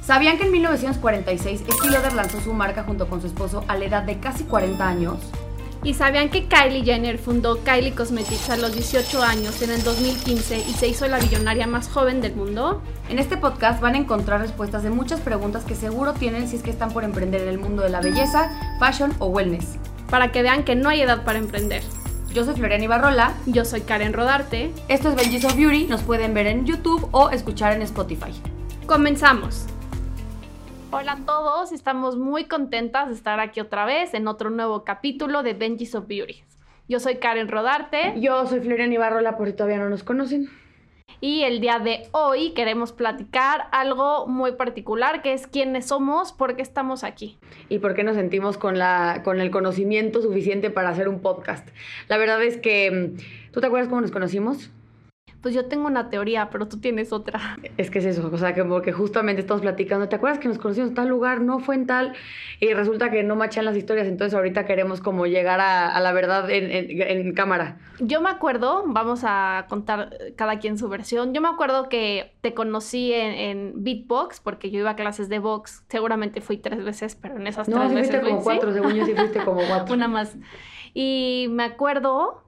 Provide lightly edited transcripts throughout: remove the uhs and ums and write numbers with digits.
¿Sabían que en 1946 Estée Lauder lanzó su marca junto con su esposo a la edad de casi 40 años? ¿Y sabían que Kylie Jenner fundó Kylie Cosmetics a los 18 años en el 2015 y se hizo la billonaria más joven del mundo? En este podcast van a encontrar respuestas de muchas preguntas que seguro tienen si es que están por emprender en el mundo de la belleza, fashion o wellness. Para que vean que no hay edad para emprender. Yo soy Floriana Ibarrola. Yo soy Karen Rodarte. Esto es Benji's of Beauty. Nos pueden ver en YouTube o escuchar en Spotify. ¡Comenzamos! Hola a todos, estamos muy contentas de estar aquí otra vez en otro nuevo capítulo de Benji's of Beauty. Yo soy Karen Rodarte. Yo soy Floriana Ibarrola, por si todavía no nos conocen. Y el día de hoy queremos platicar algo muy particular, que es quiénes somos, por qué estamos aquí. Y por qué nos sentimos con el conocimiento suficiente para hacer un podcast. La verdad es que, ¿tú te acuerdas cómo nos conocimos? Pues yo tengo una teoría, pero tú tienes otra. Es que es eso, o sea, que porque justamente estamos platicando, ¿te acuerdas que nos conocimos en tal lugar? No fue en tal, y resulta que no machan las historias, entonces ahorita queremos como llegar a la verdad en cámara. Yo me acuerdo, vamos a contar cada quien su versión, yo me acuerdo que te conocí en Beatbox, porque yo iba a clases de box, seguramente fui 3 veces, pero en esas 3 veces... No, sí fuiste como 4, ¿sí? Según yo sí fuiste como 4. Una más. Y me acuerdo...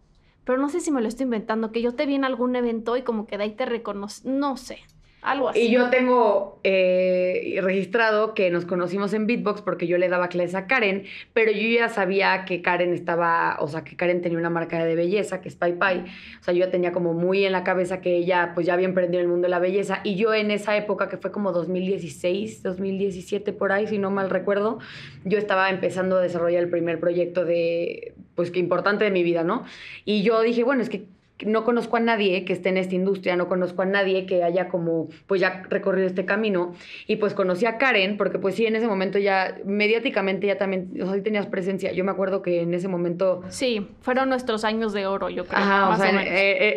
Pero no sé si me lo estoy inventando, que yo te vi en algún evento y como que de ahí te reconocí, no sé, algo así. Y yo tengo registrado que nos conocimos en Beatbox porque yo le daba clases a Karen, pero yo ya sabía que Karen estaba, o sea, que Karen tenía una marca de belleza, que es Pai Pai. O sea, yo ya tenía como muy en la cabeza que ella pues ya había emprendido en el mundo de la belleza. Y yo en esa época, que fue como 2016, 2017 por ahí, si no mal recuerdo, yo estaba empezando a desarrollar el primer proyecto de... pues que importante de mi vida, ¿no? Y yo dije, bueno, es que no conozco a nadie que esté en esta industria, no conozco a nadie que haya como, pues ya recorrido este camino, y pues conocí a Karen, porque pues sí, en ese momento ya, mediáticamente ya también, o sea, sí tenías presencia, yo me acuerdo que en ese momento... Sí, fueron nuestros años de oro, yo creo. Ajá, más o sea,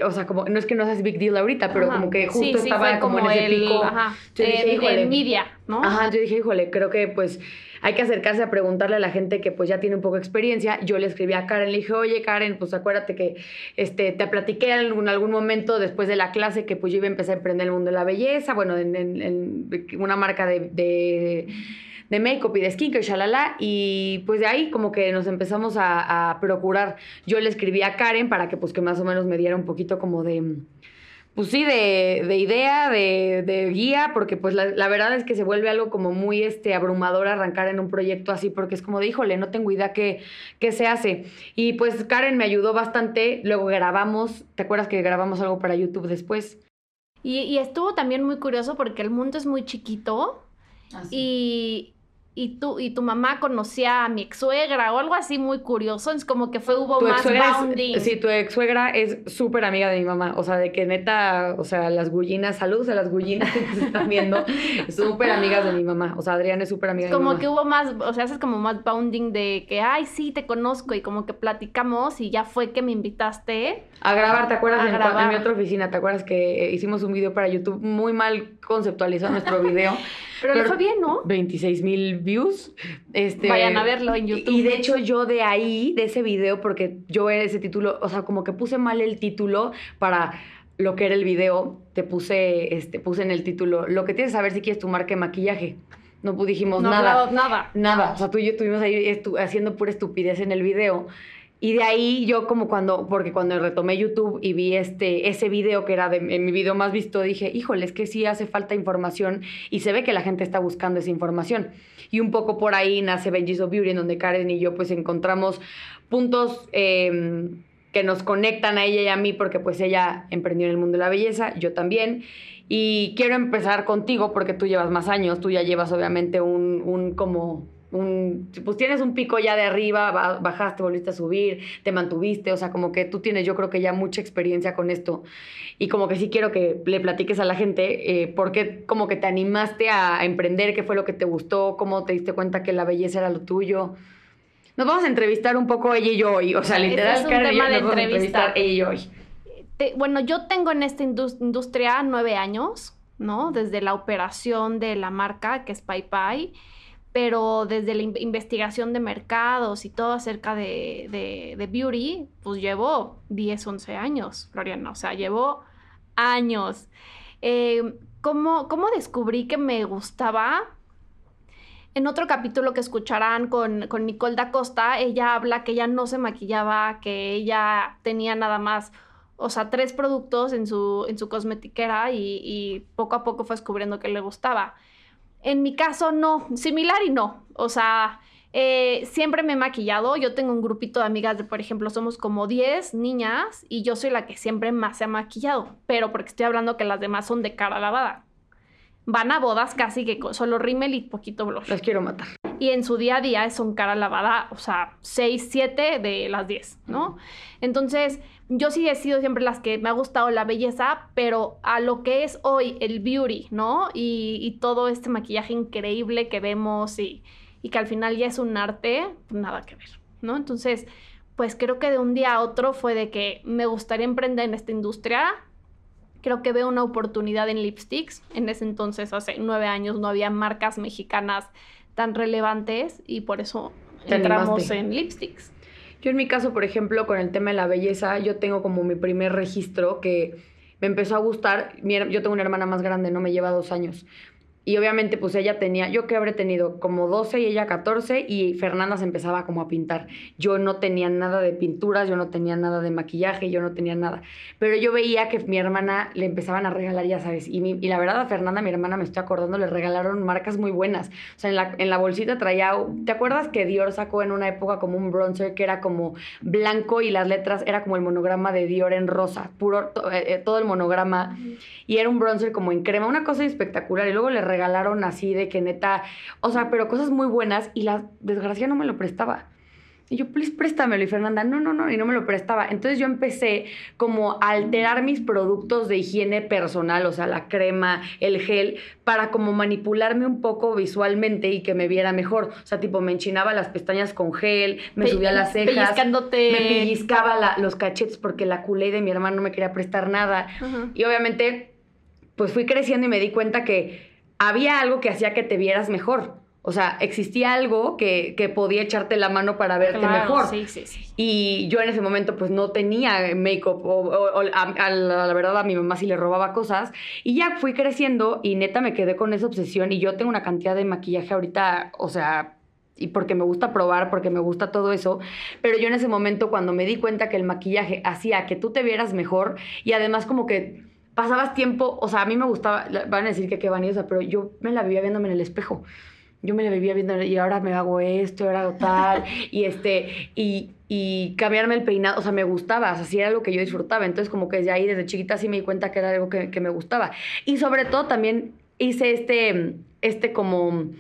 o sea, como, no es que no seas big deal ahorita, pero ajá, como que justo sí, sí, estaba como en ese pico. Ajá, yo dije, híjole, en media, ¿no? Ajá, yo dije, híjole, creo que pues... hay que acercarse a preguntarle a la gente que pues ya tiene un poco de experiencia. Yo le escribí a Karen, le dije, oye Karen, pues acuérdate que te platiqué en algún momento después de la clase que pues yo iba a empezar a emprender el mundo de la belleza, bueno, en una marca de make-up y de skincare, shalala, y pues de ahí como que nos empezamos a procurar. Yo le escribí a Karen para que pues que más o menos me diera un poquito como de... pues sí, de idea, de guía, porque pues la verdad es que se vuelve algo como muy abrumador arrancar en un proyecto así, porque es como de, híjole, no tengo idea qué se hace. Y pues Karen me ayudó bastante, luego grabamos, ¿te acuerdas que grabamos algo para YouTube después? Y estuvo también muy curioso porque el mundo es muy chiquito así. Y tu mamá conocía a mi ex-suegra o algo así muy curioso. Es como que hubo más bonding. Sí, tu ex-suegra es súper amiga de mi mamá. O sea, de que neta, o sea, las gullinas, saludos a las gullinas que se están viendo, súper amigas de mi mamá. O sea, Adriana es súper amiga de mi mamá. Como que hubo más, o sea, haces como más bonding de que, ay, sí, te conozco. Y como que platicamos y ya fue que me invitaste. A grabar, ¿te acuerdas? En mi otra oficina, ¿te acuerdas que hicimos un video para YouTube? Muy mal conceptualizó nuestro video. Pero fue bien, ¿no? 26,000 views. Vayan a verlo en YouTube. Y de hecho yo de ahí, de ese video, porque yo era ese título, o sea, como que puse mal el título para lo que era el video, te puse, puse en el título, lo que tienes que saber si quieres tu marca de maquillaje. No dijimos nada. Nada. O sea, tú y yo estuvimos ahí haciendo pura estupidez en el video. Y de ahí yo como porque cuando retomé YouTube y vi ese video que era mi video más visto, dije, híjole, es que sí hace falta información y se ve que la gente está buscando esa información. Y un poco por ahí nace Benji's of Beauty, en donde Karen y yo pues encontramos puntos que nos conectan a ella y a mí, porque pues ella emprendió en el mundo de la belleza, yo también. Y quiero empezar contigo porque tú llevas más años, tú ya llevas obviamente pues tienes un pico ya de arriba, bajaste, volviste a subir, te mantuviste, o sea, como que tú tienes, yo creo que ya mucha experiencia con esto, y como que sí quiero que le platiques a la gente por qué como que te animaste a emprender, qué fue lo que te gustó, cómo te diste cuenta que la belleza era lo tuyo. Nos vamos a entrevistar un poco ella y yo hoy. O sea, literal, este es un tema de entrevistar ella y yo hoy. Bueno, yo tengo en esta industria 9 años, ¿no? Desde la operación de la marca, que es Pai Pai, pero desde la investigación de mercados y todo acerca de beauty, pues llevo 10, 11 años, Floriana. O sea, llevo años. ¿Cómo descubrí que me gustaba? En otro capítulo que escucharán con Nicole Da Costa, ella habla que ella no se maquillaba, que ella tenía nada más, o sea, 3 productos en su cosmetiquera y poco a poco fue descubriendo que le gustaba. En mi caso, no. Similar y no. O sea, siempre me he maquillado. Yo tengo un grupito de amigas, por ejemplo, somos como 10 niñas y yo soy la que siempre más se ha maquillado, pero porque estoy hablando que las demás son de cara lavada. Van a bodas casi que solo rímel y poquito blush. Las quiero matar. Y en su día a día son cara lavada, o sea, 6, 7 de las 10, ¿no? Entonces, yo sí he sido siempre las que me ha gustado la belleza, pero a lo que es hoy el beauty, ¿no? Y todo este maquillaje increíble que vemos y que al final ya es un arte, pues nada que ver, ¿no? Entonces, pues creo que de un día a otro fue de que me gustaría emprender en esta industria. Creo que veo una oportunidad en lipsticks. En ese entonces, hace 9 años, no había marcas mexicanas tan relevantes y por eso entramos en lipsticks. Yo en mi caso, por ejemplo, con el tema de la belleza, yo tengo como mi primer registro que me empezó a gustar. Yo tengo una hermana más grande, no me lleva 2 años. Y obviamente, pues ella tenía, yo que habré tenido como 12 y ella 14, y Fernanda se empezaba como a pintar. Yo no tenía nada de pinturas, yo no tenía nada de maquillaje, yo no tenía nada. Pero yo veía que mi hermana le empezaban a regalar, ya sabes. Y la verdad, a Fernanda, mi hermana, me estoy acordando, le regalaron marcas muy buenas. O sea, en la bolsita traía, ¿te acuerdas que Dior sacó en una época como un bronzer que era como blanco y las letras, era como el monograma de Dior en rosa, puro, todo el monograma. Y era un bronzer como en crema, una cosa espectacular. Y luego le regalaron así de que neta, o sea, pero cosas muy buenas, y la desgracia no me lo prestaba. Y yo, please, préstamelo. Y Fernanda, no, y no me lo prestaba. Entonces yo empecé como a alterar mis productos de higiene personal, o sea, la crema, el gel, para como manipularme un poco visualmente y que me viera mejor. O sea, tipo, me enchinaba las pestañas con gel, me subía las cejas, me pellizcaba los cachetes porque la culé de mi hermano no me quería prestar nada. Uh-huh. Y obviamente, pues fui creciendo y me di cuenta que había algo que hacía que te vieras mejor. O sea, existía algo que podía echarte la mano para verte mejor. Sí. Y yo en ese momento pues no tenía make-up. La verdad, a mi mamá sí le robaba cosas. Y ya fui creciendo y neta me quedé con esa obsesión. Y yo tengo una cantidad de maquillaje ahorita, o sea, y porque me gusta probar, porque me gusta todo eso. Pero yo en ese momento, cuando me di cuenta que el maquillaje hacía que tú te vieras mejor, y además como que pasabas tiempo, o sea, a mí me gustaba, van a decir que qué vanidosa, pero yo me la vivía viéndome en el espejo. Yo me la vivía viendo, y ahora me hago esto, ahora hago tal, y cambiarme el peinado, o sea, me gustaba, o sea, sí era algo que yo disfrutaba. Entonces, como que desde ahí, desde chiquita, sí me di cuenta que era algo que me gustaba. Y sobre todo también hice este como,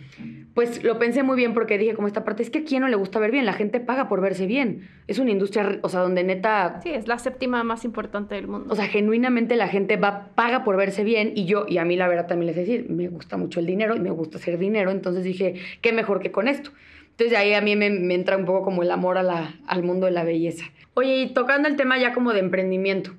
pues lo pensé muy bien, porque dije como esta parte, es que a quién no le gusta ver bien, la gente paga por verse bien, es una industria, o sea, donde neta... Sí, es la 7ª más importante del mundo. O sea, genuinamente la gente paga por verse bien, y a mí la verdad también les decir, me gusta mucho el dinero y me gusta hacer dinero, entonces dije, qué mejor que con esto. Entonces ahí a mí me entra un poco como el amor al mundo de la belleza. Oye, y tocando el tema ya como de emprendimiento,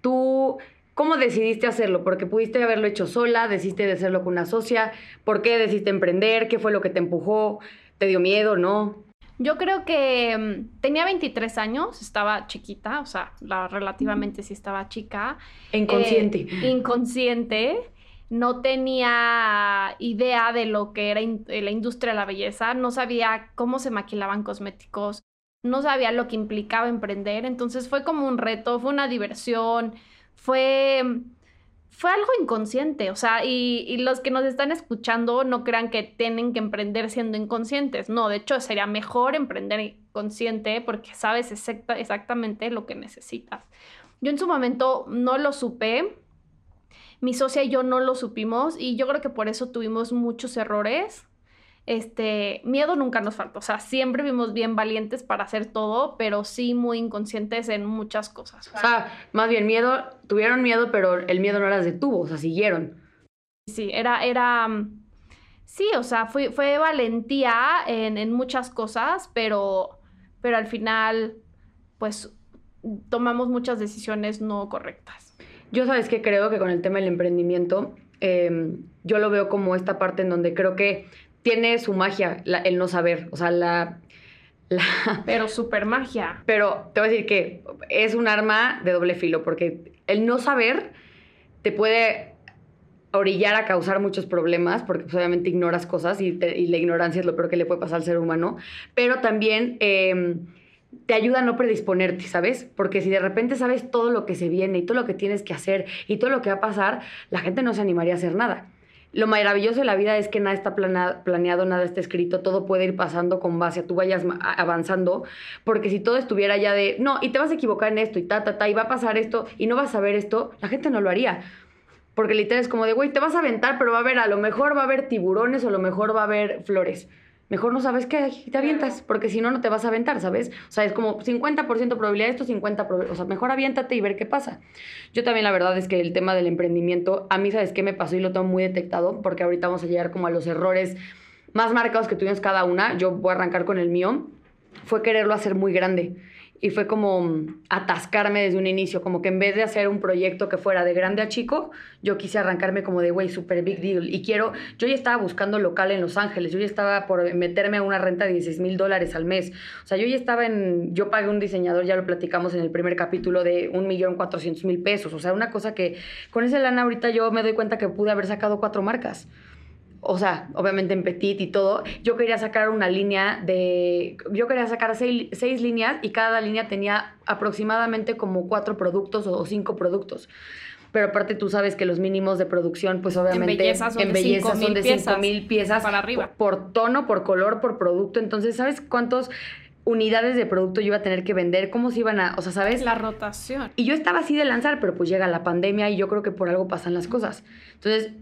tú... ¿Cómo decidiste hacerlo? Porque pudiste haberlo hecho sola, decidiste de hacerlo con una socia. ¿Por qué decidiste emprender? ¿Qué fue lo que te empujó? ¿Te dio miedo? ¿No? Yo creo que tenía 23 años, estaba chiquita, o sea, relativamente sí estaba chica. Inconsciente. No tenía idea de lo que era la industria de la belleza. No sabía cómo se maquillaban cosméticos. No sabía lo que implicaba emprender. Entonces fue como un reto, fue una diversión. Fue algo inconsciente, o sea, y los que nos están escuchando no crean que tienen que emprender siendo inconscientes. No, de hecho, sería mejor emprender consciente porque sabes exactamente lo que necesitas. Yo en su momento no lo supe, mi socia y yo no lo supimos, y yo creo que por eso tuvimos muchos errores. Miedo nunca nos faltó, o sea, siempre vimos bien valientes para hacer todo, pero sí muy inconscientes en muchas cosas. O sea, más bien miedo, tuvieron miedo, pero el miedo no las detuvo, o sea, siguieron. Sí, o sea, fue valentía en muchas cosas, pero pero al final, pues, tomamos muchas decisiones no correctas. Yo, ¿sabes qué? Creo que con el tema del emprendimiento, yo lo veo como esta parte en donde creo que tiene su magia el no saber, o sea, pero súper magia. Pero te voy a decir que es un arma de doble filo, porque el no saber te puede orillar a causar muchos problemas, porque pues, obviamente ignoras cosas y la ignorancia es lo peor que le puede pasar al ser humano, pero también te ayuda a no predisponerte, ¿sabes? Porque si de repente sabes todo lo que se viene y todo lo que tienes que hacer y todo lo que va a pasar, la gente no se animaría a hacer nada. Lo maravilloso de la vida es que nada está planeado, nada está escrito, todo puede ir pasando con base a tú vayas avanzando, porque si todo estuviera ya de, no, y te vas a equivocar en esto, y y va a pasar esto, y no vas a ver esto, la gente no lo haría. Porque literal es como de, güey, te vas a aventar, pero a lo mejor va a haber tiburones o a lo mejor va a haber flores. Mejor no sabes qué hay y te avientas, porque si no, no te vas a aventar, ¿sabes? O sea, es como 50% probabilidad de esto, 50%. O sea, mejor aviéntate y ver qué pasa. Yo también, la verdad, es que el tema del emprendimiento, a mí, ¿sabes qué me pasó? Y lo tengo muy detectado, porque ahorita vamos a llegar como a los errores más marcados que tuvimos cada una. Yo voy a arrancar con el mío. Fue quererlo hacer muy grande. Y fue como atascarme desde un inicio, como que en vez de hacer un proyecto que fuera de grande a chico, yo quise arrancarme como de, güey, super big deal. Y yo ya estaba buscando local en Los Ángeles, yo ya estaba por meterme a una renta de $16,000 al mes. O sea, yo pagué un diseñador, ya lo platicamos en el primer capítulo, de $1,400,000. O sea, una cosa que con esa lana ahorita yo me doy cuenta que pude haber sacado 4 marcas. O sea, obviamente en petit y todo. Yo quería sacar seis líneas y cada línea tenía aproximadamente como 4 productos o 5 productos. Pero aparte tú sabes que los mínimos de producción, pues obviamente en belleza son de 5,000 piezas para arriba. Por tono, por color, por producto. Entonces, ¿sabes cuántas unidades de producto yo iba a tener que vender? ¿Cómo se iban a...? O sea, ¿sabes? La rotación. Y yo estaba así de lanzar, pero pues llega la pandemia y yo creo que por algo pasan las cosas. Entonces,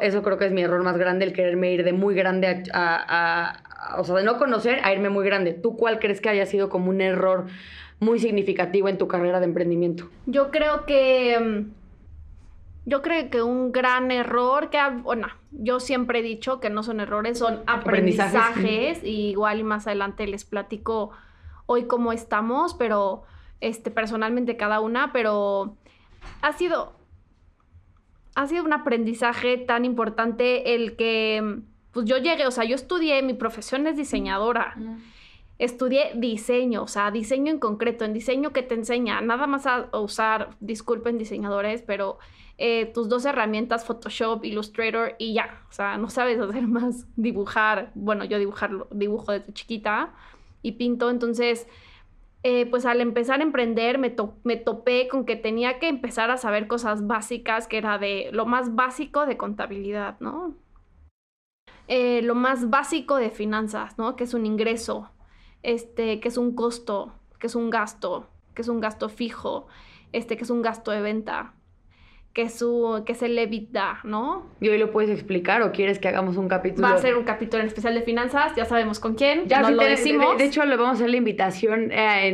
eso creo que es mi error más grande, el quererme ir de muy grande o sea, de no conocer a irme muy grande. ¿Tú cuál crees que haya sido como un error muy significativo en tu carrera de emprendimiento? Yo creo que un gran error yo siempre he dicho que no son errores, son aprendizajes. Y igual y más adelante les platico hoy cómo estamos, pero personalmente cada una, pero ha sido un aprendizaje tan importante el que pues yo llegué, o sea, yo estudié, mi profesión es diseñadora. Estudié diseño, o sea, diseño en concreto, en diseño que te enseña nada más a usar, disculpen diseñadores, pero tus 2 herramientas, Photoshop, Illustrator y ya, o sea, no sabes hacer más, dibujar. Bueno, yo dibujo desde chiquita y pinto, entonces, pues al empezar a emprender me topé con que tenía que empezar a saber cosas básicas, que era de lo más básico de contabilidad, ¿no? Lo más básico de finanzas, ¿no? Que es un ingreso. Que es un costo, que es un gasto fijo, que es un gasto de venta, que es el EBITDA, ¿no? ¿Y hoy lo puedes explicar o quieres que hagamos un capítulo? Va a ser un capítulo en especial de finanzas, ya sabemos con quién, ya no lo decimos. De hecho, le vamos a hacer la invitación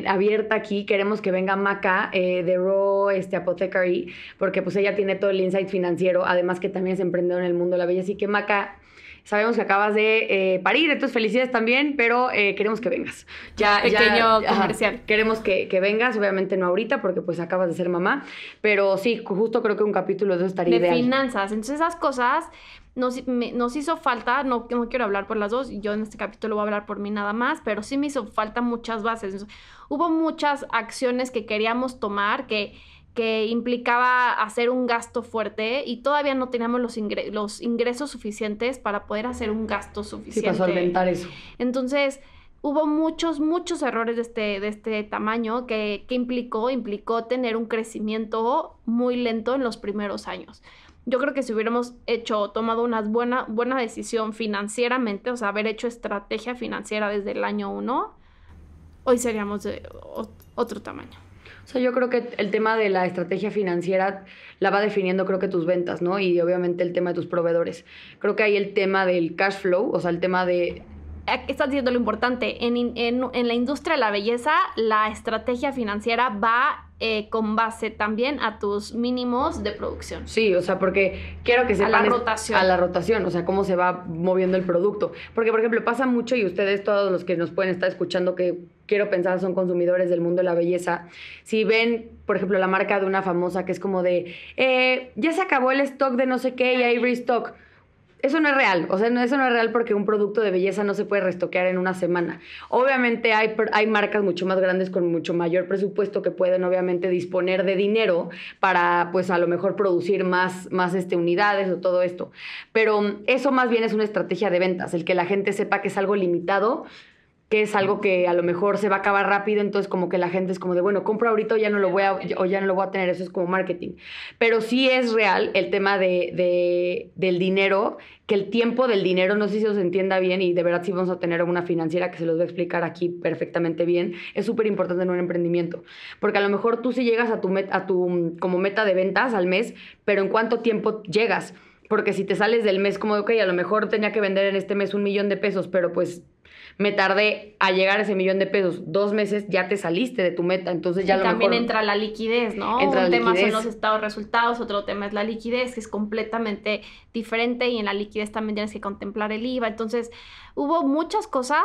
abierta aquí, queremos que venga Maca de Raw Apothecary, porque pues ella tiene todo el insight financiero, además que también es emprendedora en el mundo de la belleza, así que Maca... Sabemos que acabas de parir, entonces felicidades también, pero queremos que vengas. Pequeño comercial. Ajá, queremos que vengas, obviamente no ahorita, porque pues acabas de ser mamá, pero sí, justo creo que un capítulo de eso estaría ideal. De finanzas, entonces esas cosas nos hizo falta, no quiero hablar por las dos, yo en este capítulo voy a hablar por mí nada más, pero sí me hizo falta muchas bases. Hubo muchas acciones que queríamos tomar que implicaba hacer un gasto fuerte y todavía no teníamos los ingresos suficientes para poder hacer un gasto suficiente. Sí, para solventar eso. Entonces, hubo muchos errores de este tamaño que implicó tener un crecimiento muy lento en los primeros años. Yo creo que si hubiéramos tomado una buena decisión financieramente, o sea, haber hecho estrategia financiera desde el año 1, hoy seríamos de otro tamaño. O sea, yo creo que el tema de la estrategia financiera la va definiendo, creo que tus ventas, ¿no? Y obviamente el tema de tus proveedores. Creo que ahí el tema del cash flow, o sea, el tema de... Estás diciendo lo importante. En la industria de la belleza, la estrategia financiera va con base también a tus mínimos de producción. Sí, o sea, porque quiero que sepan... A la rotación, o sea, cómo se va moviendo el producto. Porque, por ejemplo, pasa mucho, y ustedes todos los que nos pueden estar escuchando, que quiero pensar son consumidores del mundo de la belleza, si ven, por ejemplo, la marca de una famosa que es como de, ya se acabó el stock de no sé qué y hay restock. Eso no es real, o sea, eso no es real porque un producto de belleza no se puede restoquear en una semana. Obviamente hay marcas mucho más grandes con mucho mayor presupuesto que pueden obviamente disponer de dinero para, pues, a lo mejor producir más unidades o todo esto. Pero eso más bien es una estrategia de ventas, el que la gente sepa que es algo limitado, que es algo que a lo mejor se va a acabar rápido, entonces como que la gente es como de, bueno, compro ahorita o ya no lo voy a tener, eso es como marketing. Pero sí es real el tema del dinero, que el tiempo del dinero, no sé si se entienda bien, y de verdad sí vamos a tener una financiera que se los va a explicar aquí perfectamente bien, es súper importante en un emprendimiento, porque a lo mejor tú sí llegas a tu meta de ventas al mes, pero ¿en cuánto tiempo llegas? Porque si te sales del mes como de, ok, a lo mejor tenía que vender en este mes $1,000,000, pero pues me tardé a llegar a ese $1,000,000, 2 meses ya te saliste de tu meta, entonces ya y a lo también mejor... entra la liquidez, ¿no? Un tema son los estados resultados, otro tema es la liquidez, que es completamente diferente, y en la liquidez también tienes que contemplar el IVA. Entonces hubo muchas cosas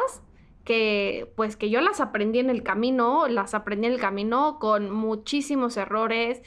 que pues que yo las aprendí en el camino con muchísimos errores,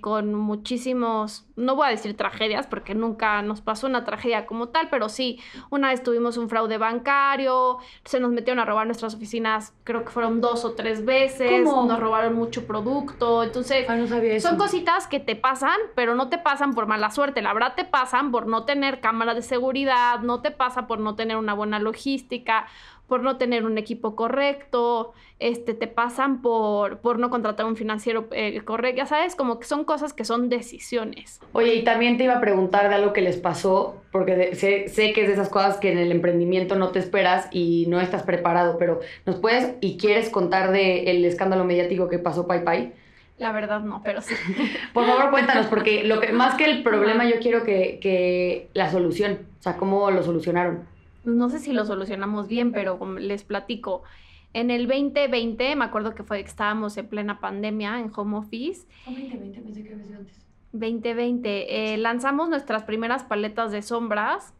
con muchísimos, no voy a decir tragedias porque nunca nos pasó una tragedia como tal, pero sí, una vez tuvimos un fraude bancario, se nos metieron a robar nuestras oficinas, creo que fueron 2 o 3 veces. ¿Cómo? Nos robaron mucho producto, entonces no sabía eso. Son cositas que te pasan, pero no te pasan por mala suerte, la verdad te pasan por no tener cámaras de seguridad, no te pasa por no tener una buena logística, por no tener un equipo correcto, te pasan por no contratar un financiero correcto, ya sabes, como que son cosas que son decisiones. Oye, y también te iba a preguntar de algo que les pasó, porque sé que es de esas cosas que en el emprendimiento no te esperas y no estás preparado, pero ¿nos puedes y quieres contar del escándalo mediático que pasó Pai Pai? La verdad no, pero sí. Por favor, cuéntanos, porque más que el problema yo quiero que la solución, o sea, ¿cómo lo solucionaron? No sé si lo solucionamos bien, pero les platico. En el 2020, me acuerdo que fue que estábamos en plena pandemia, en home office. Oh, 2020, pensé que había sido antes. 2020. Lanzamos nuestras primeras paletas de sombras.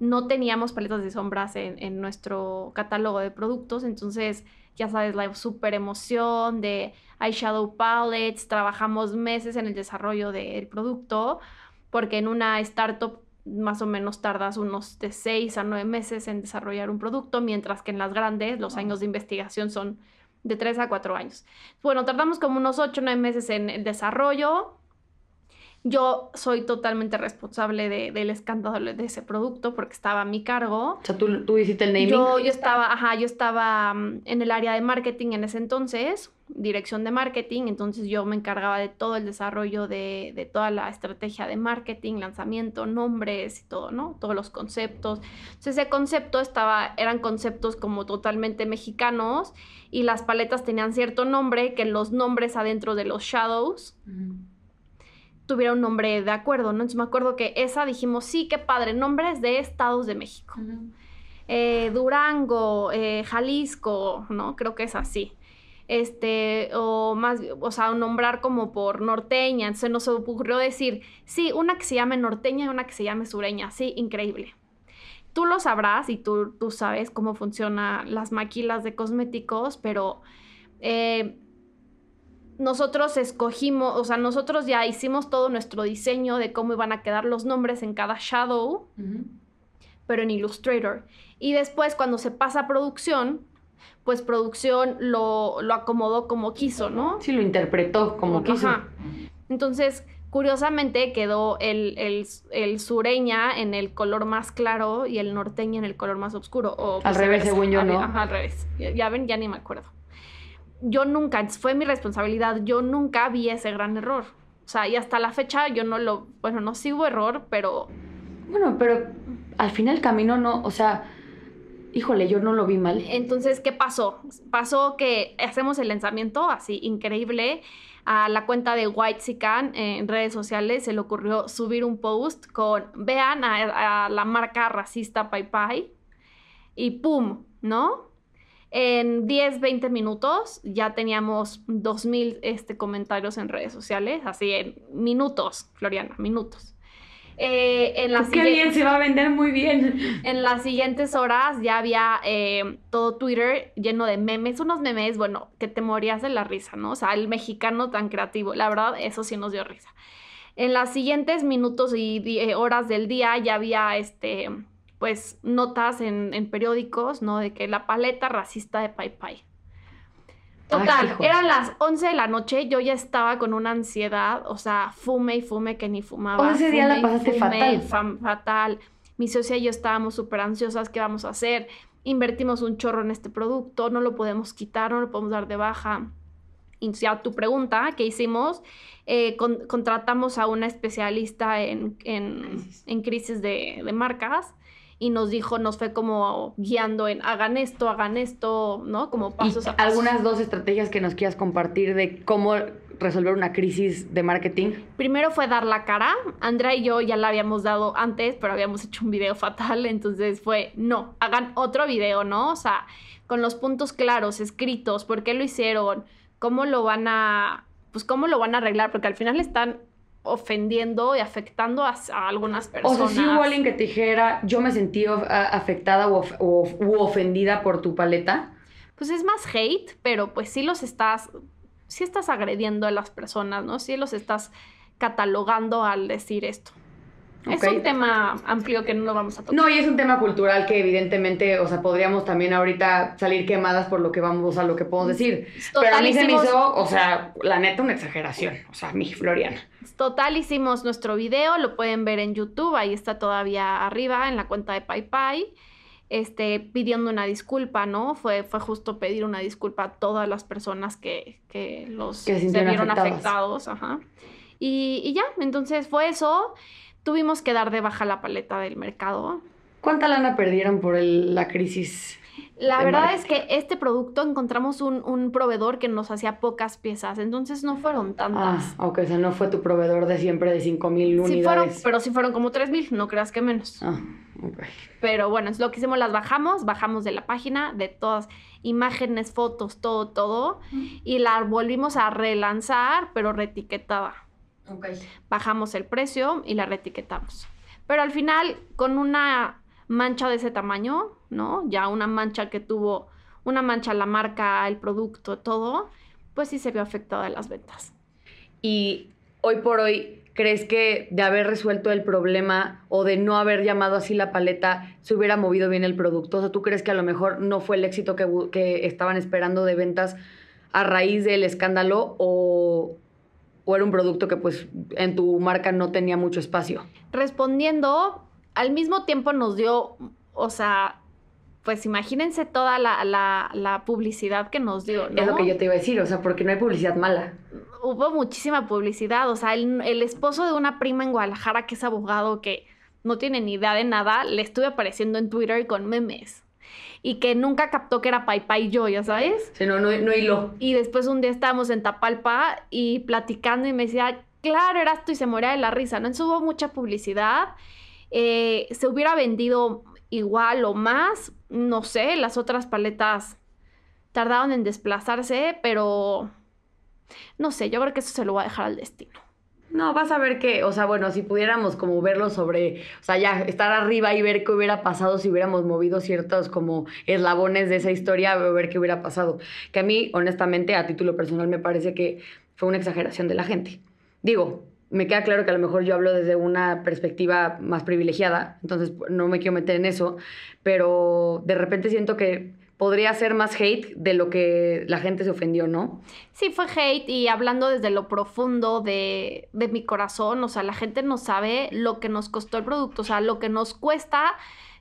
No teníamos paletas de sombras en nuestro catálogo de productos, entonces... Ya sabes, la super emoción de eyeshadow palettes. Trabajamos meses en el desarrollo del producto, porque en una startup más o menos tardas unos de 6 a 9 meses en desarrollar un producto, mientras que en las grandes los años de investigación son de 3 a 4 años. Bueno, tardamos como unos 8 o 9 meses en el desarrollo. Yo soy totalmente responsable del escándalo de ese producto porque estaba a mi cargo. O sea, ¿tú hiciste el naming? Yo estaba en el área de marketing en ese entonces, dirección de marketing, entonces yo me encargaba de todo el desarrollo de toda la estrategia de marketing, lanzamiento, nombres y todo, ¿no? Todos los conceptos. Entonces ese concepto eran conceptos como totalmente mexicanos, y las paletas tenían cierto nombre, que los nombres adentro de los shadows... Uh-huh. Tuviera un nombre de acuerdo, ¿no? Entonces me acuerdo que esa dijimos, sí, qué padre, nombres de estados de México. Uh-huh. Durango, Jalisco, ¿no? Creo que es así. Nombrar como por norteña. Entonces nos ocurrió decir, sí, una que se llame norteña y una que se llame sureña. Sí, increíble. Tú lo sabrás y tú sabes cómo funcionan las maquilas de cosméticos, pero... Nosotros escogimos, o sea, nosotros ya hicimos todo nuestro diseño de cómo iban a quedar los nombres en cada shadow, uh-huh, pero en Illustrator. Y después, cuando se pasa a producción, pues producción lo acomodó como quiso, ¿no? Sí, lo interpretó como quiso. Ajá. Entonces, curiosamente, quedó el sureña en el color más claro y el norteña en el color más oscuro. O al revés, según yo, ¿no? Ajá, al revés. Ya ven, ya ni me acuerdo. Yo nunca, fue mi responsabilidad, yo nunca vi ese gran error. O sea, y hasta la fecha yo no lo... Bueno, no, sí hubo error, pero... Bueno, pero al final el camino no... O sea, híjole, yo no lo vi mal. Entonces, ¿qué pasó? Pasó que hacemos el lanzamiento así, increíble. A la cuenta de Whitezican en redes sociales se le ocurrió subir un post con... Vean a la marca racista Pai Pai. Y pum, ¿no? En 10, 20 minutos ya teníamos 2,000 comentarios en redes sociales, así en minutos, Floriana, minutos. Qué bien, se va a vender muy bien. En las siguientes horas ya había todo Twitter lleno de memes, unos memes, bueno, que te morías de la risa, ¿no? O sea, el mexicano tan creativo, la verdad, eso sí nos dio risa. En las siguientes minutos y horas del día ya había pues notas en periódicos, ¿no? De que la paleta racista de Pai Pai. Total, ay, eran las 11 de la noche, yo ya estaba con una ansiedad, o sea, fume y fume que ni fumaba. 11 días la pasaste fatal. Mi socia y yo estábamos súper ansiosas, ¿qué vamos a hacer? Invertimos un chorro en este producto, no lo podemos quitar, no lo podemos dar de baja. Y ya tu pregunta, ¿qué hicimos? Contratamos a una especialista en crisis de marcas. Y nos dijo, nos fue como guiando en hagan esto, ¿no? Como pasos a pasos. ¿Algunas dos estrategias que nos quieras compartir de cómo resolver una crisis de marketing? Primero fue dar la cara. Andrea y yo ya la habíamos dado antes, pero habíamos hecho un video fatal. Entonces fue, no, hagan otro video, ¿no? O sea, con los puntos claros, escritos, por qué lo hicieron, cómo lo van a arreglar, porque al final están ofendiendo y afectando a algunas personas. O sea, si hubo alguien que te dijera, yo me sentí afectada u ofendida por tu paleta. Pues es más hate, pero pues sí estás agrediendo a las personas, ¿no? Sí los estás catalogando al decir esto. Okay. Es un tema amplio que no lo vamos a tocar. No, y es un tema cultural que evidentemente, o sea, podríamos también ahorita salir quemadas por lo que vamos, a lo que podemos decir. Total, pero a mí se me hizo, o sea, la neta, una exageración. O sea, mi Floriana. Total, hicimos nuestro video, lo pueden ver en YouTube, ahí está todavía arriba, en la cuenta de Pai Pai, pidiendo una disculpa, ¿no? Fue justo pedir una disculpa a todas las personas que se vieron afectados. Ajá. Y ya, entonces fue eso. Tuvimos que dar de baja la paleta del mercado. ¿Cuánta lana perdieron por la crisis? La verdad es que este producto encontramos un proveedor que nos hacía pocas piezas, entonces no fueron tantas. Ah, ok, o sea, no fue tu proveedor de siempre de 5,000 unidades. Sí fueron, pero sí fueron como 3,000, no creas que menos. Ah, ok. Pero bueno, es lo que hicimos, las bajamos de la página, de todas, imágenes, fotos, todo, y la volvimos a relanzar, pero reetiquetada. Okay. Bajamos el precio y la reetiquetamos. Pero al final, con una mancha de ese tamaño, ¿no? Ya una mancha que tuvo, una mancha la marca, el producto, todo, pues sí se vio afectada en las ventas. Y hoy por hoy, ¿crees que de haber resuelto el problema o de no haber llamado así la paleta, se hubiera movido bien el producto? O sea, ¿tú crees que a lo mejor no fue el éxito que estaban esperando de ventas a raíz del escándalo o era un producto que pues en tu marca no tenía mucho espacio? Respondiendo, al mismo tiempo nos dio, o sea, pues imagínense toda la publicidad que nos dio, ¿no? Es lo que yo te iba a decir, o sea, porque no hay publicidad mala. Hubo muchísima publicidad, o sea, el esposo de una prima en Guadalajara que es abogado, que no tiene ni idea de nada, le estuve apareciendo en Twitter con memes. Y que nunca captó que era Pai Pai yo, ¿ya sabes? Sí, no hiló. Y después un día estábamos en Tapalpa y platicando y me decía, claro, eras tú, y se moría de la risa, ¿no? Entonces hubo mucha publicidad. Se hubiera vendido igual o más, no sé, las otras paletas tardaron en desplazarse, pero no sé, yo creo que eso se lo voy a dejar al destino. No, vas a ver que, o sea, bueno, si pudiéramos como verlo sobre, o sea, ya estar arriba y ver qué hubiera pasado si hubiéramos movido ciertos como eslabones de esa historia, ver qué hubiera pasado. Que a mí, honestamente, a título personal me parece que fue una exageración de la gente. Digo, me queda claro que a lo mejor yo hablo desde una perspectiva más privilegiada, entonces no me quiero meter en eso, pero de repente siento que podría ser más hate de lo que la gente se ofendió, ¿no? Sí, fue hate, y hablando desde lo profundo de mi corazón, o sea, la gente no sabe lo que nos costó el producto, o sea, lo que nos cuesta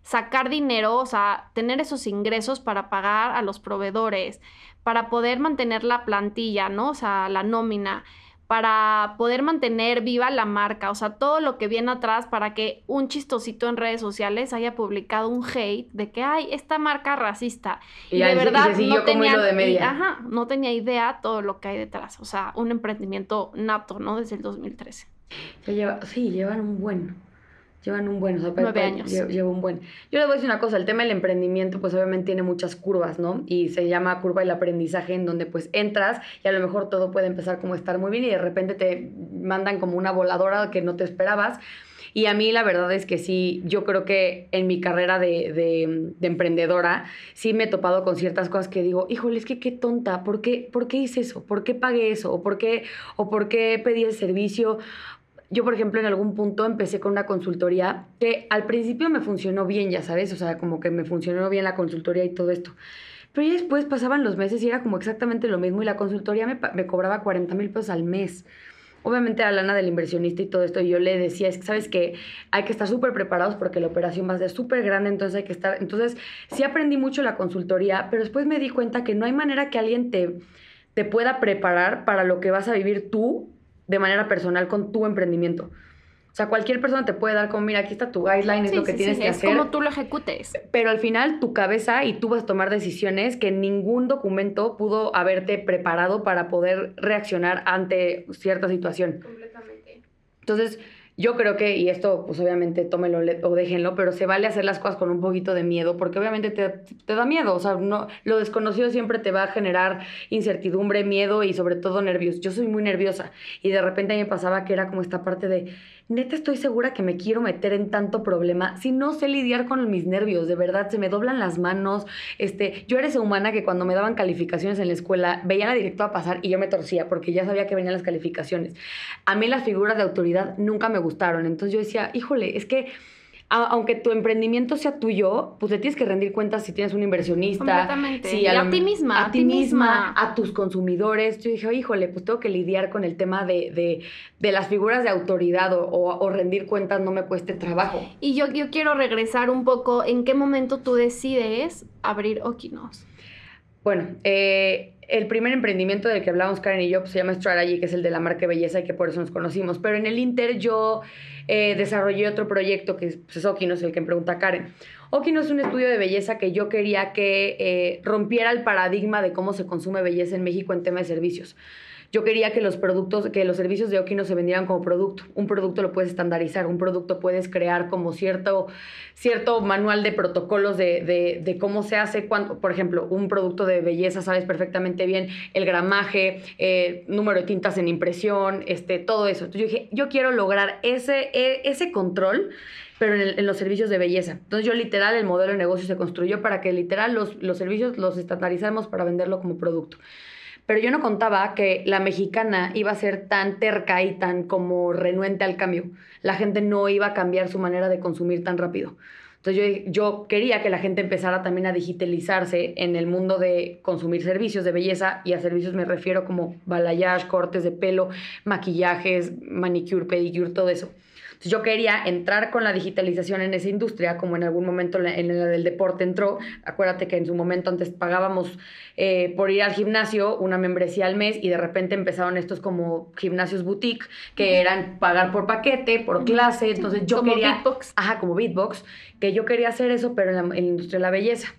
sacar dinero, o sea, tener esos ingresos para pagar a los proveedores, para poder mantener la plantilla, ¿no? O sea, la nómina, para poder mantener viva la marca, o sea, todo lo que viene atrás para que un chistosito en redes sociales haya publicado un hate de que, ay, esta marca racista. Y de verdad no tenía idea todo lo que hay detrás. O sea, un emprendimiento nato, ¿no? Desde el 2013. Ya llevan un buen. Llevan un buen, o sea, 9 años. Lleva un buen. Yo les voy a decir una cosa, el tema del emprendimiento pues obviamente tiene muchas curvas, ¿no? Y se llama curva del aprendizaje, en donde pues entras y a lo mejor todo puede empezar como estar muy bien y de repente te mandan como una voladora que no te esperabas. Y a mí la verdad es que sí, yo creo que en mi carrera de emprendedora sí me he topado con ciertas cosas que digo, híjole, es que qué tonta, ¿por qué hice eso? ¿Por qué pagué eso? ¿O por qué pedí el servicio? Yo, por ejemplo, en algún punto empecé con una consultoría que al principio me funcionó bien, ya sabes, o sea, como que me funcionó bien la consultoría y todo esto. Pero ya después pasaban los meses y era como exactamente lo mismo y la consultoría me cobraba 40 mil pesos al mes. Obviamente la lana del inversionista y todo esto, y yo le decía, es que sabes que hay que estar súper preparados porque la operación va a ser súper grande, entonces hay que estar... Entonces sí aprendí mucho la consultoría, pero después me di cuenta que no hay manera que alguien te pueda preparar para lo que vas a vivir tú de manera personal con tu emprendimiento. O sea, cualquier persona te puede dar como, mira, aquí está tu guideline, es lo que tienes que hacer. Es como tú lo ejecutes. Pero al final, tu cabeza y tú vas a tomar decisiones que ningún documento pudo haberte preparado para poder reaccionar ante cierta situación. Completamente. Entonces, yo creo que, y esto, pues obviamente, tómenlo o déjenlo, pero se vale hacer las cosas con un poquito de miedo, porque obviamente te da miedo. O sea, no, lo desconocido siempre te va a generar incertidumbre, miedo y sobre todo nervios. Yo soy muy nerviosa y de repente a mí me pasaba que era como esta parte de... Neta, estoy segura que me quiero meter en tanto problema si no sé lidiar con mis nervios. De verdad, se me doblan las manos. Yo era esa humana que cuando me daban calificaciones en la escuela, veía la directora pasar y yo me torcía porque ya sabía que venían las calificaciones. A mí las figuras de autoridad nunca me gustaron. Entonces yo decía, híjole, es que aunque tu emprendimiento sea tuyo, pues le tienes que rendir cuentas si tienes un inversionista. Completamente. Si a ti misma. A ti misma, a tus consumidores. Yo dije, híjole, pues tengo que lidiar con el tema de las figuras de autoridad o rendir cuentas no me cueste trabajo. Y yo quiero regresar un poco. ¿En qué momento tú decides abrir Oquinos? Bueno, el primer emprendimiento del que hablábamos Karen y yo pues, se llama Straday, que es el de la marca de belleza y que por eso nos conocimos. Pero en el Inter yo desarrollé otro proyecto que pues, es Oquinos, el que me pregunta Karen. Oquinos es un estudio de belleza que yo quería que rompiera el paradigma de cómo se consume belleza en México en tema de servicios. Yo quería que los servicios de Oquinos se vendieran como producto. Un producto lo puedes estandarizar, un producto puedes crear como cierto manual de protocolos de cómo se hace. Cuando, por ejemplo, un producto de belleza, sabes perfectamente bien el gramaje, número de tintas en impresión, todo eso. Entonces yo dije, yo quiero lograr ese control, pero en los servicios de belleza. Entonces yo literal, el modelo de negocio se construyó para que literal los servicios los estandarizáramos para venderlo como producto. Pero yo no contaba que la mexicana iba a ser tan terca y tan como renuente al cambio. La gente no iba a cambiar su manera de consumir tan rápido. Entonces yo quería que la gente empezara también a digitalizarse en el mundo de consumir servicios de belleza, y a servicios me refiero como balayage, cortes de pelo, maquillajes, manicure, pedicure, todo eso. Entonces yo quería entrar con la digitalización en esa industria, como en algún momento en la del deporte entró. Acuérdate que en su momento antes pagábamos por ir al gimnasio una membresía al mes, y de repente empezaron estos como gimnasios boutique, que eran pagar por paquete, por clase. Entonces yo como quería... Beatbox. Ajá, como Beatbox, que yo quería hacer eso, pero en la industria de la belleza.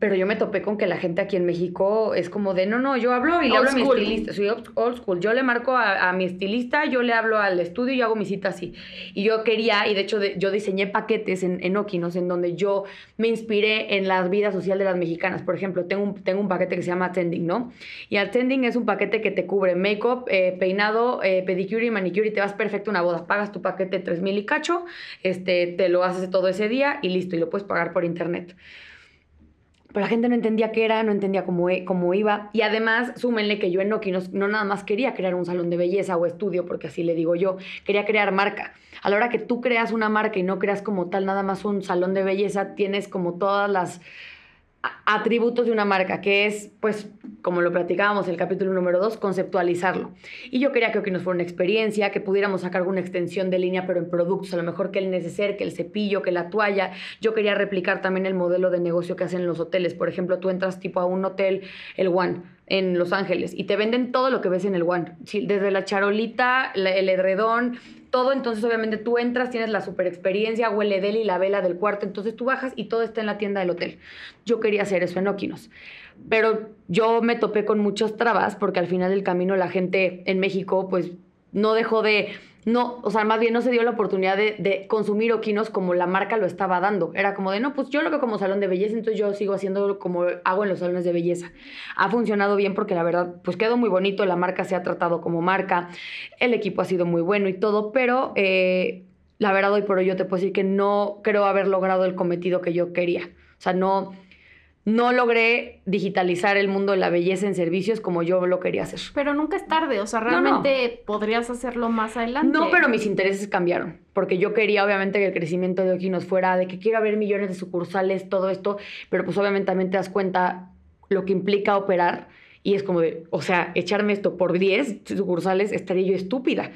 Pero yo me topé con que la gente aquí en México es como de, no, yo hablo y le hablo a mi estilista. Soy old school. Yo le marco a mi estilista, yo le hablo al estudio y hago mi cita así. Y yo quería, y de hecho yo diseñé paquetes en Oquinos, en donde yo me inspiré en la vida social de las mexicanas. Por ejemplo, tengo un paquete que se llama Attending, ¿no? Y Attending es un paquete que te cubre make-up, peinado, pedicure y manicure, y te vas perfecto a una boda. Pagas tu paquete 3,000 y cacho, te lo haces todo ese día y listo, y lo puedes pagar por internet. Pero la gente no entendía qué era, no entendía cómo iba. Y además, súmenle que yo en Oquinos no nada más quería crear un salón de belleza o estudio, porque así le digo yo, quería crear marca. A la hora que tú creas una marca y no creas como tal nada más un salón de belleza, tienes como todas las atributos de una marca, que es, pues, como lo platicábamos en el capítulo número 2, conceptualizarlo. Y yo quería que Oquinos fuera una experiencia, que pudiéramos sacar alguna extensión de línea, pero en productos, a lo mejor que el neceser, que el cepillo, que la toalla. Yo quería replicar también el modelo de negocio que hacen los hoteles. Por ejemplo, tú entras tipo a un hotel, el One, en Los Ángeles, y te venden todo lo que ves en el One. Desde la charolita, el edredón, todo. Entonces, obviamente, tú entras, tienes la super experiencia, huele del y la vela del cuarto. Entonces, tú bajas y todo está en la tienda del hotel. Yo quería hacer eso en Oquinos. Pero yo me topé con muchas trabas, porque al final del camino la gente en México, pues, no dejó de no, o sea, más bien no se dio la oportunidad de consumir Oquinos como la marca lo estaba dando. Era como de, no, pues yo lo veo como salón de belleza, entonces yo sigo haciendo como hago en los salones de belleza. Ha funcionado bien porque la verdad, pues quedó muy bonito, la marca se ha tratado como marca, el equipo ha sido muy bueno y todo, pero la verdad hoy por hoy yo te puedo decir que no creo haber logrado el cometido que yo quería. O sea, no logré digitalizar el mundo de la belleza en servicios como yo lo quería hacer. Pero nunca es tarde, o sea, realmente no. Podrías hacerlo más adelante. No, pero mis intereses cambiaron, porque yo quería obviamente que el crecimiento de Oquinos fuera de que quiero abrir millones de sucursales, todo esto, pero pues obviamente también te das cuenta lo que implica operar y es como de, o sea, echarme esto por 10 sucursales estaría yo estúpida.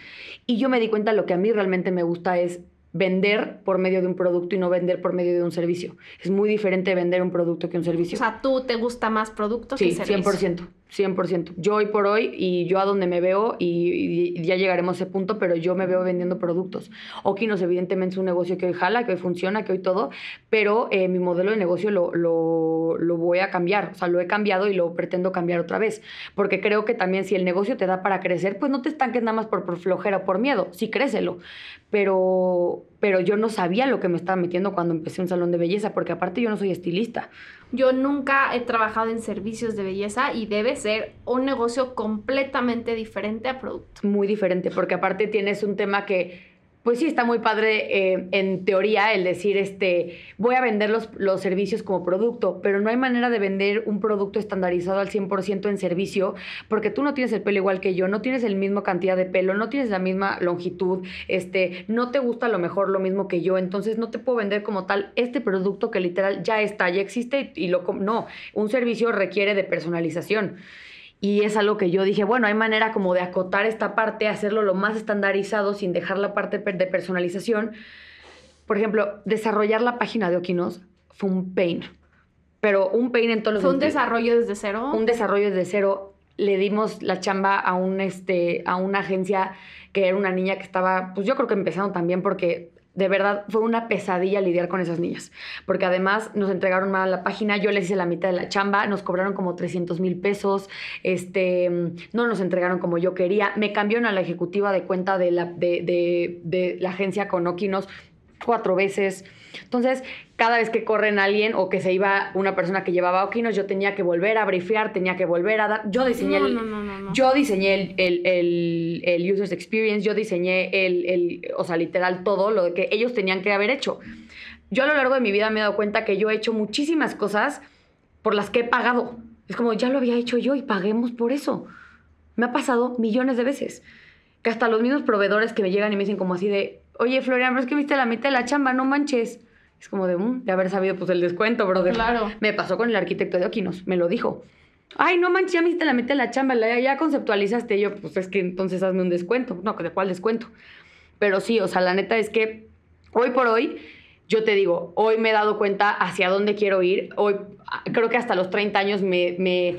Y yo me di cuenta lo que a mí realmente me gusta es vender por medio de un producto y no vender por medio de un servicio. Es muy diferente vender un producto que un servicio. O sea, ¿tú te gusta más productos que servicios? Sí, 100%. 100%. Yo hoy por hoy y yo a donde me veo y ya llegaremos a ese punto, pero yo me veo vendiendo productos. Oquinos evidentemente es un negocio que hoy jala, que hoy funciona, que hoy todo, pero mi modelo de negocio lo voy a cambiar. O sea, lo he cambiado y lo pretendo cambiar otra vez, porque creo que también si el negocio te da para crecer, pues no te estanques nada más por flojera o por miedo. Sí, crécelo, pero yo no sabía lo que me estaba metiendo cuando empecé un salón de belleza, porque aparte yo no soy estilista. Yo nunca he trabajado en servicios de belleza y debe ser un negocio completamente diferente a producto. Muy diferente, porque aparte tienes un tema que, pues sí, está muy padre en teoría el decir, voy a vender los servicios como producto, pero no hay manera de vender un producto estandarizado al 100% en servicio, porque tú no tienes el pelo igual que yo, no tienes la misma cantidad de pelo, no tienes la misma longitud, no te gusta a lo mejor lo mismo que yo, entonces no te puedo vender como tal este producto que literal ya está, ya existe, no, un servicio requiere de personalización. Y es algo que yo dije, bueno, hay manera como de acotar esta parte, hacerlo lo más estandarizado sin dejar la parte de personalización. Por ejemplo, desarrollar la página de Oquinos fue un pain, pero un pain en todos los sentidos. ¿Fue un desarrollo desde cero? Un desarrollo desde cero. Le dimos la chamba a una agencia que era una niña que estaba, pues yo creo que empezaron también porque de verdad, fue una pesadilla lidiar con esas niñas. Porque además nos entregaron mal la página, yo les hice la mitad de la chamba, nos cobraron como 300,000 pesos, no nos entregaron como yo quería. Me cambiaron a la ejecutiva de cuenta de la agencia con Oquinos 4 veces. Entonces, cada vez que corren a alguien o que se iba una persona que llevaba Oquinos, yo tenía que volver a brifear, tenía que volver a dar. Yo diseñé el user experience, yo diseñé o sea, literal todo lo que ellos tenían que haber hecho. Yo a lo largo de mi vida me he dado cuenta que yo he hecho muchísimas cosas por las que he pagado. Es como, ya lo había hecho yo y paguemos por eso. Me ha pasado millones de veces. Que hasta los mismos proveedores que me llegan y me dicen como así de, oye, Floriana, pero es que viste la mitad de la chamba, no manches. Es como de haber sabido pues el descuento, brother. Claro. Me pasó con el arquitecto de Oquinos, me lo dijo. Ay, no manches, ya viste la mitad de la chamba, ya conceptualizaste. Y yo, pues es que entonces hazme un descuento. No, ¿de cuál descuento? Pero sí, o sea, la neta es que hoy por hoy, yo te digo, hoy me he dado cuenta hacia dónde quiero ir. Hoy, creo que hasta los 30 años me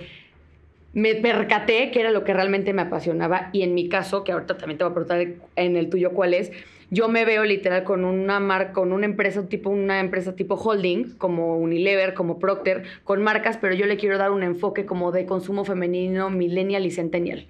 percaté que era lo que realmente me apasionaba y en mi caso, que ahorita también te voy a preguntar en el tuyo cuál es, yo me veo literal con una marca, con una empresa tipo holding, como Unilever, como Procter, con marcas, pero yo le quiero dar un enfoque como de consumo femenino, millennial y centennial.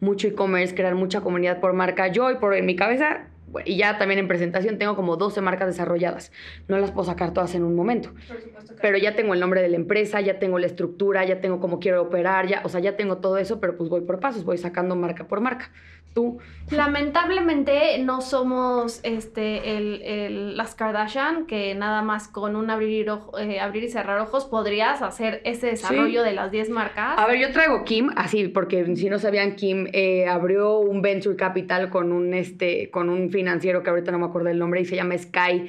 Mucho e-commerce, crear mucha comunidad por marca. Yo hoy por en mi cabeza, y ya también en presentación, tengo como 12 marcas desarrolladas. No las puedo sacar todas en un momento. Por supuesto que pero ya tengo el nombre de la empresa, ya tengo la estructura, ya tengo cómo quiero operar, ya, o sea, ya tengo todo eso, pero pues voy por pasos, voy sacando marca por marca. Tú. Lamentablemente no somos las Kardashian, que nada más con un abrir y cerrar ojos podrías hacer ese desarrollo sí. De las 10 marcas. A ver, yo traigo Kim, así, porque si no sabían, Kim abrió un venture capital con un financiero que ahorita no me acuerdo el nombre y se llama Sky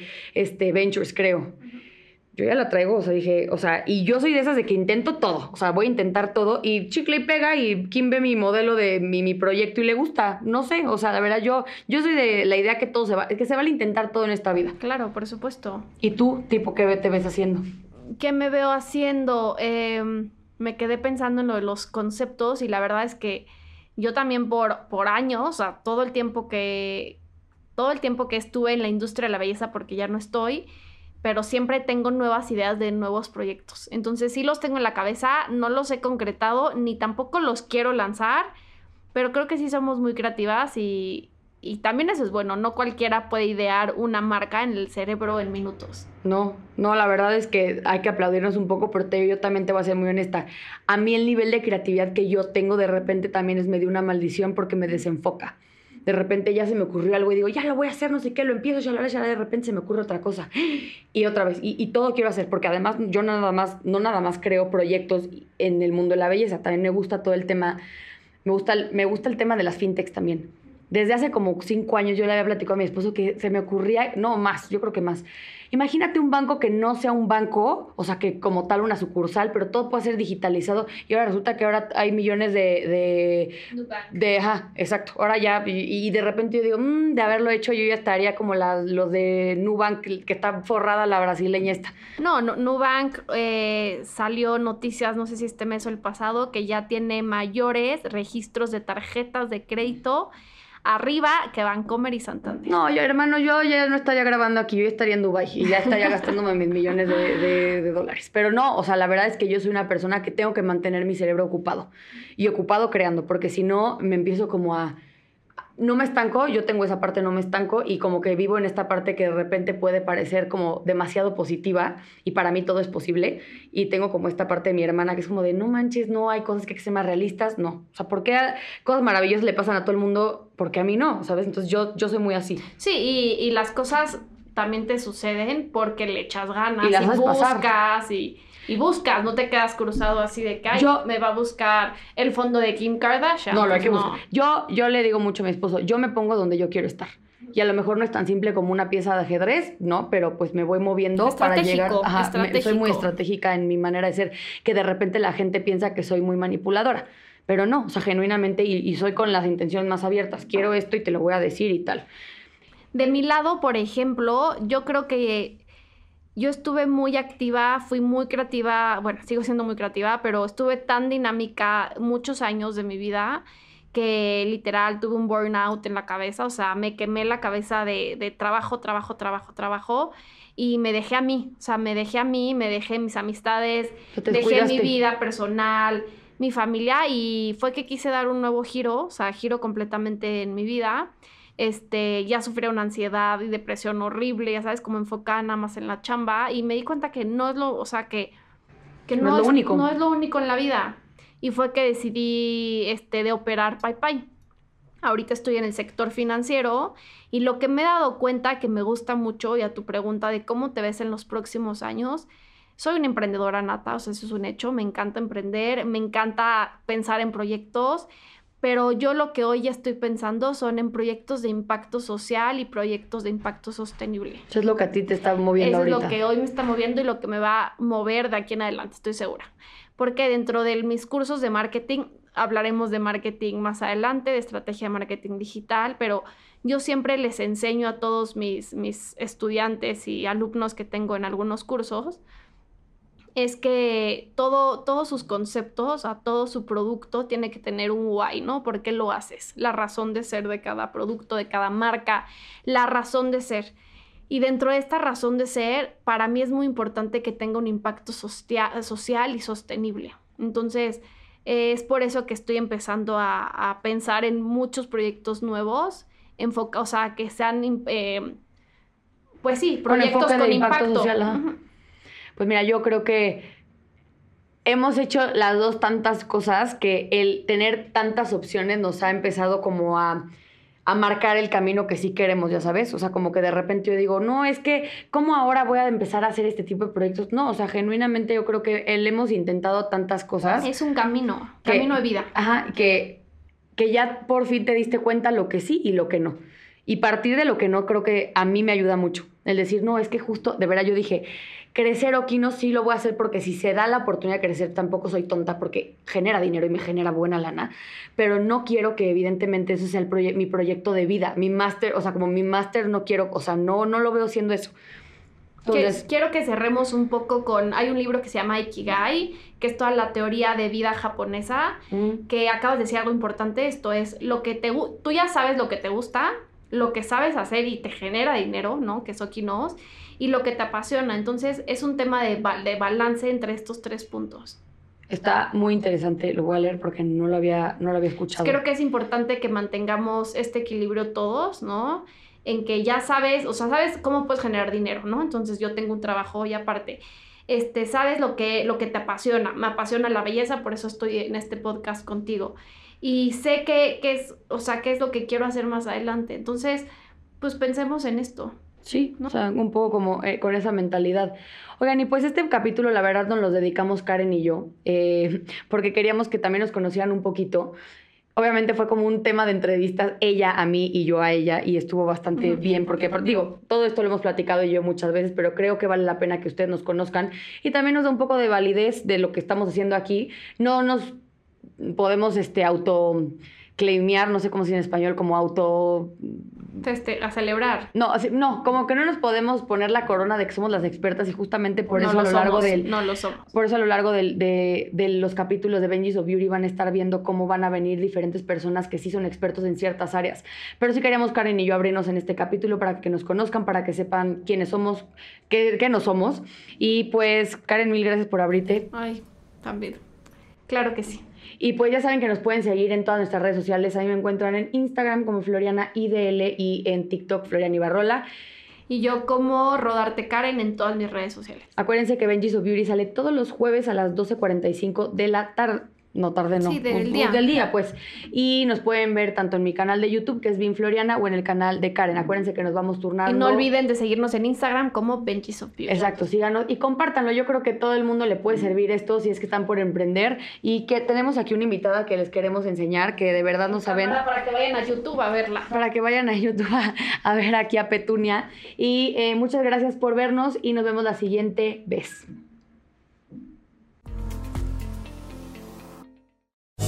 Ventures, creo. Uh-huh. Yo ya la traigo, o sea, dije, o sea, y yo soy de esas de que intento todo, o sea, voy a intentar todo y chicle y pega y Kim ve mi modelo de mi proyecto y le gusta, no sé, o sea, la verdad yo soy de la idea que todo que se vale intentar todo en esta vida. Claro, por supuesto. ¿Y tú, tipo, qué te ves haciendo? ¿Qué me veo haciendo? Me quedé pensando en lo de los conceptos y la verdad es que yo también por años, o sea, todo el tiempo que estuve en la industria de la belleza, porque ya no estoy, pero siempre tengo nuevas ideas de nuevos proyectos. Entonces sí los tengo en la cabeza, no los he concretado, ni tampoco los quiero lanzar, pero creo que sí somos muy creativas y, Y también eso es bueno, no cualquiera puede idear una marca en el cerebro en minutos. No, la verdad es que hay que aplaudirnos un poco, pero yo también te voy a ser muy honesta. A mí el nivel de creatividad que yo tengo de repente también es medio una maldición porque me desenfoca. De repente ya se me ocurrió algo y digo, ya lo voy a hacer, no sé qué, lo empiezo, ya de repente se me ocurre otra cosa. Y otra vez, y todo quiero hacer, porque además yo no nada más creo proyectos en el mundo de la belleza, también me gusta todo el tema, me gusta el tema de las fintechs también. Desde hace como 5 años yo le había platicado a mi esposo que se me ocurría, yo creo que más. Imagínate un banco que no sea un banco, o sea, que como tal una sucursal, pero todo puede ser digitalizado. Y ahora resulta que ahora hay millones de ajá, exacto. Ahora ya, y de repente yo digo, de haberlo hecho yo ya estaría como los de Nubank, que está forrada la brasileña esta. No, Nubank salió noticias, no sé si este mes o el pasado, que ya tiene mayores registros de tarjetas de crédito arriba que Bancomer y Santander. No, yo, hermano, yo ya no estaría grabando aquí, yo estaría en Dubái y ya estaría gastándome mis millones de dólares. Pero no, o sea, la verdad es que yo soy una persona que tengo que mantener mi cerebro ocupado y ocupado creando, porque si no me empiezo como a... No me estanco, yo tengo esa parte, no me estanco, y como que vivo en esta parte que de repente puede parecer como demasiado positiva y para mí todo es posible, y tengo como esta parte de mi hermana que es como de no manches, no hay cosas que sean más realistas, no. O sea, ¿por qué cosas maravillosas le pasan a todo el mundo? Porque a mí no, ¿sabes? Entonces yo soy muy así. Sí, y las cosas también te suceden porque le echas ganas y buscas y buscas, no te quedas cruzado así de que me va a buscar el fondo de Kim Kardashian. No, lo hay que buscar. Yo le digo mucho a mi esposo, yo me pongo donde yo quiero estar. Y a lo mejor no es tan simple como una pieza de ajedrez, ¿no? Pero pues me voy moviendo para llegar... Ajá, soy muy estratégica en mi manera de ser, que de repente la gente piensa que soy muy manipuladora. Pero no, o sea, genuinamente, y soy con las intenciones más abiertas. Quiero esto y te lo voy a decir y tal. De mi lado, por ejemplo, yo creo que... Yo estuve muy activa, fui muy creativa, bueno, sigo siendo muy creativa, pero estuve tan dinámica muchos años de mi vida que literal tuve un burnout en la cabeza, o sea, me quemé la cabeza de trabajo, y me dejé a mí, me dejé mis amistades, dejé mi vida personal, mi familia, y fue que quise dar un nuevo giro, o sea, giro completamente en mi vida. Ya sufría una ansiedad y depresión horrible, ya sabes, como enfocada nada más en la chamba, y me di cuenta que no es lo, o sea, que no es lo único. No es lo único en la vida, y fue que decidí de operar Pai Pai. Ahorita estoy en el sector financiero, y lo que me he dado cuenta que me gusta mucho, y a tu pregunta de cómo te ves en los próximos años, soy una emprendedora nata, o sea, eso es un hecho, me encanta emprender, me encanta pensar en proyectos, pero yo lo que hoy ya estoy pensando son en proyectos de impacto social y proyectos de impacto sostenible. Eso es lo que a ti te está moviendo ahorita. Eso es lo que hoy me está moviendo y lo que me va a mover de aquí en adelante, estoy segura. Porque dentro de mis cursos de marketing, hablaremos de marketing más adelante, de estrategia de marketing digital, pero yo siempre les enseño a todos mis estudiantes y alumnos que tengo en algunos cursos, es que todos sus conceptos, a todo su producto tiene que tener un why, ¿no? ¿Por qué lo haces? La razón de ser de cada producto, de cada marca, la razón de ser. Y dentro de esta razón de ser, para mí es muy importante que tenga un impacto social y sostenible. Entonces, es por eso que estoy empezando a pensar en muchos proyectos nuevos, o sea, que sean, pues sí, proyectos con impacto social, ¿eh? Uh-huh. Pues mira, yo creo que hemos hecho las dos tantas cosas que el tener tantas opciones nos ha empezado como a marcar el camino que sí queremos, ya sabes. O sea, como que de repente yo digo, no, es que ¿cómo ahora voy a empezar a hacer este tipo de proyectos? No, o sea, genuinamente yo creo que hemos intentado tantas cosas. Es un camino de vida. Ajá, que ya por fin te diste cuenta lo que sí y lo que no. Y partir de lo que no creo que a mí me ayuda mucho. El decir, no, es que justo, de verdad, yo dije, crecer Oquinos sí lo voy a hacer porque si se da la oportunidad de crecer, tampoco soy tonta porque genera dinero y me genera buena lana. Pero no quiero que, evidentemente, eso sea mi proyecto de vida. Mi máster, o sea, como mi máster no quiero, o sea, no lo veo siendo eso. Entonces, quiero que cerremos un poco con... Hay un libro que se llama Ikigai, que es toda la teoría de vida japonesa, que acabas de decir algo importante. Esto es, tú ya sabes lo que te gusta, lo que sabes hacer y te genera dinero, ¿no? Que es Oquinos, y lo que te apasiona. Entonces, es un tema de balance entre estos 3 puntos. Está muy interesante, lo voy a leer porque no lo había escuchado. Creo que es importante que mantengamos este equilibrio todos, ¿no? En que ya sabes, o sea, sabes cómo puedes generar dinero, ¿no? Entonces yo tengo un trabajo y aparte, sabes lo que te apasiona. Me apasiona la belleza, por eso estoy en este podcast contigo. Y sé qué es lo que quiero hacer más adelante. Entonces, pues pensemos en esto. Sí, ¿no? O sea, un poco como con esa mentalidad. Oigan, y pues este capítulo, la verdad, nos lo dedicamos Karen y yo, porque queríamos que también nos conocieran un poquito. Obviamente fue como un tema de entrevistas, ella a mí y yo a ella, y estuvo bastante bien, porque, digo, todo esto lo hemos platicado yo muchas veces, pero creo que vale la pena que ustedes nos conozcan, y también nos da un poco de validez de lo que estamos haciendo aquí. No nos podemos auto... claimear, no sé cómo se dice en español, como auto... a celebrar. No, como que no nos podemos poner la corona de que somos las expertas, y justamente por eso a lo largo del... No lo somos. Por eso a lo largo de los capítulos de Benji's of Beauty van a estar viendo cómo van a venir diferentes personas que sí son expertos en ciertas áreas. Pero sí queríamos, Karen y yo, abrirnos en este capítulo para que nos conozcan, para que sepan quiénes somos, qué no somos. Y pues, Karen, mil gracias por abrirte. Ay, también. Claro que sí. Y pues ya saben que nos pueden seguir en todas nuestras redes sociales. Ahí me encuentran en Instagram como Floriana IDL y en TikTok Floriana Ibarrola. Y yo como Rodarte Karen en todas mis redes sociales. Acuérdense que Benji's of Beauty sale todos los jueves a las 12:45 de la tarde. No, tarde no. Sí, del día, pues. Y nos pueden ver tanto en mi canal de YouTube, que es Bin Floriana, o en el canal de Karen. Acuérdense que nos vamos turnando. Y no olviden de seguirnos en Instagram como Benji's of Beauty. Exacto, síganos y compártanlo. Yo creo que todo el mundo le puede servir esto si es que están por emprender. Y que tenemos aquí una invitada que les queremos enseñar, que de verdad no saben. Para que vayan a YouTube a verla. Para que vayan a YouTube a ver aquí a Petunia. Y muchas gracias por vernos y nos vemos la siguiente vez.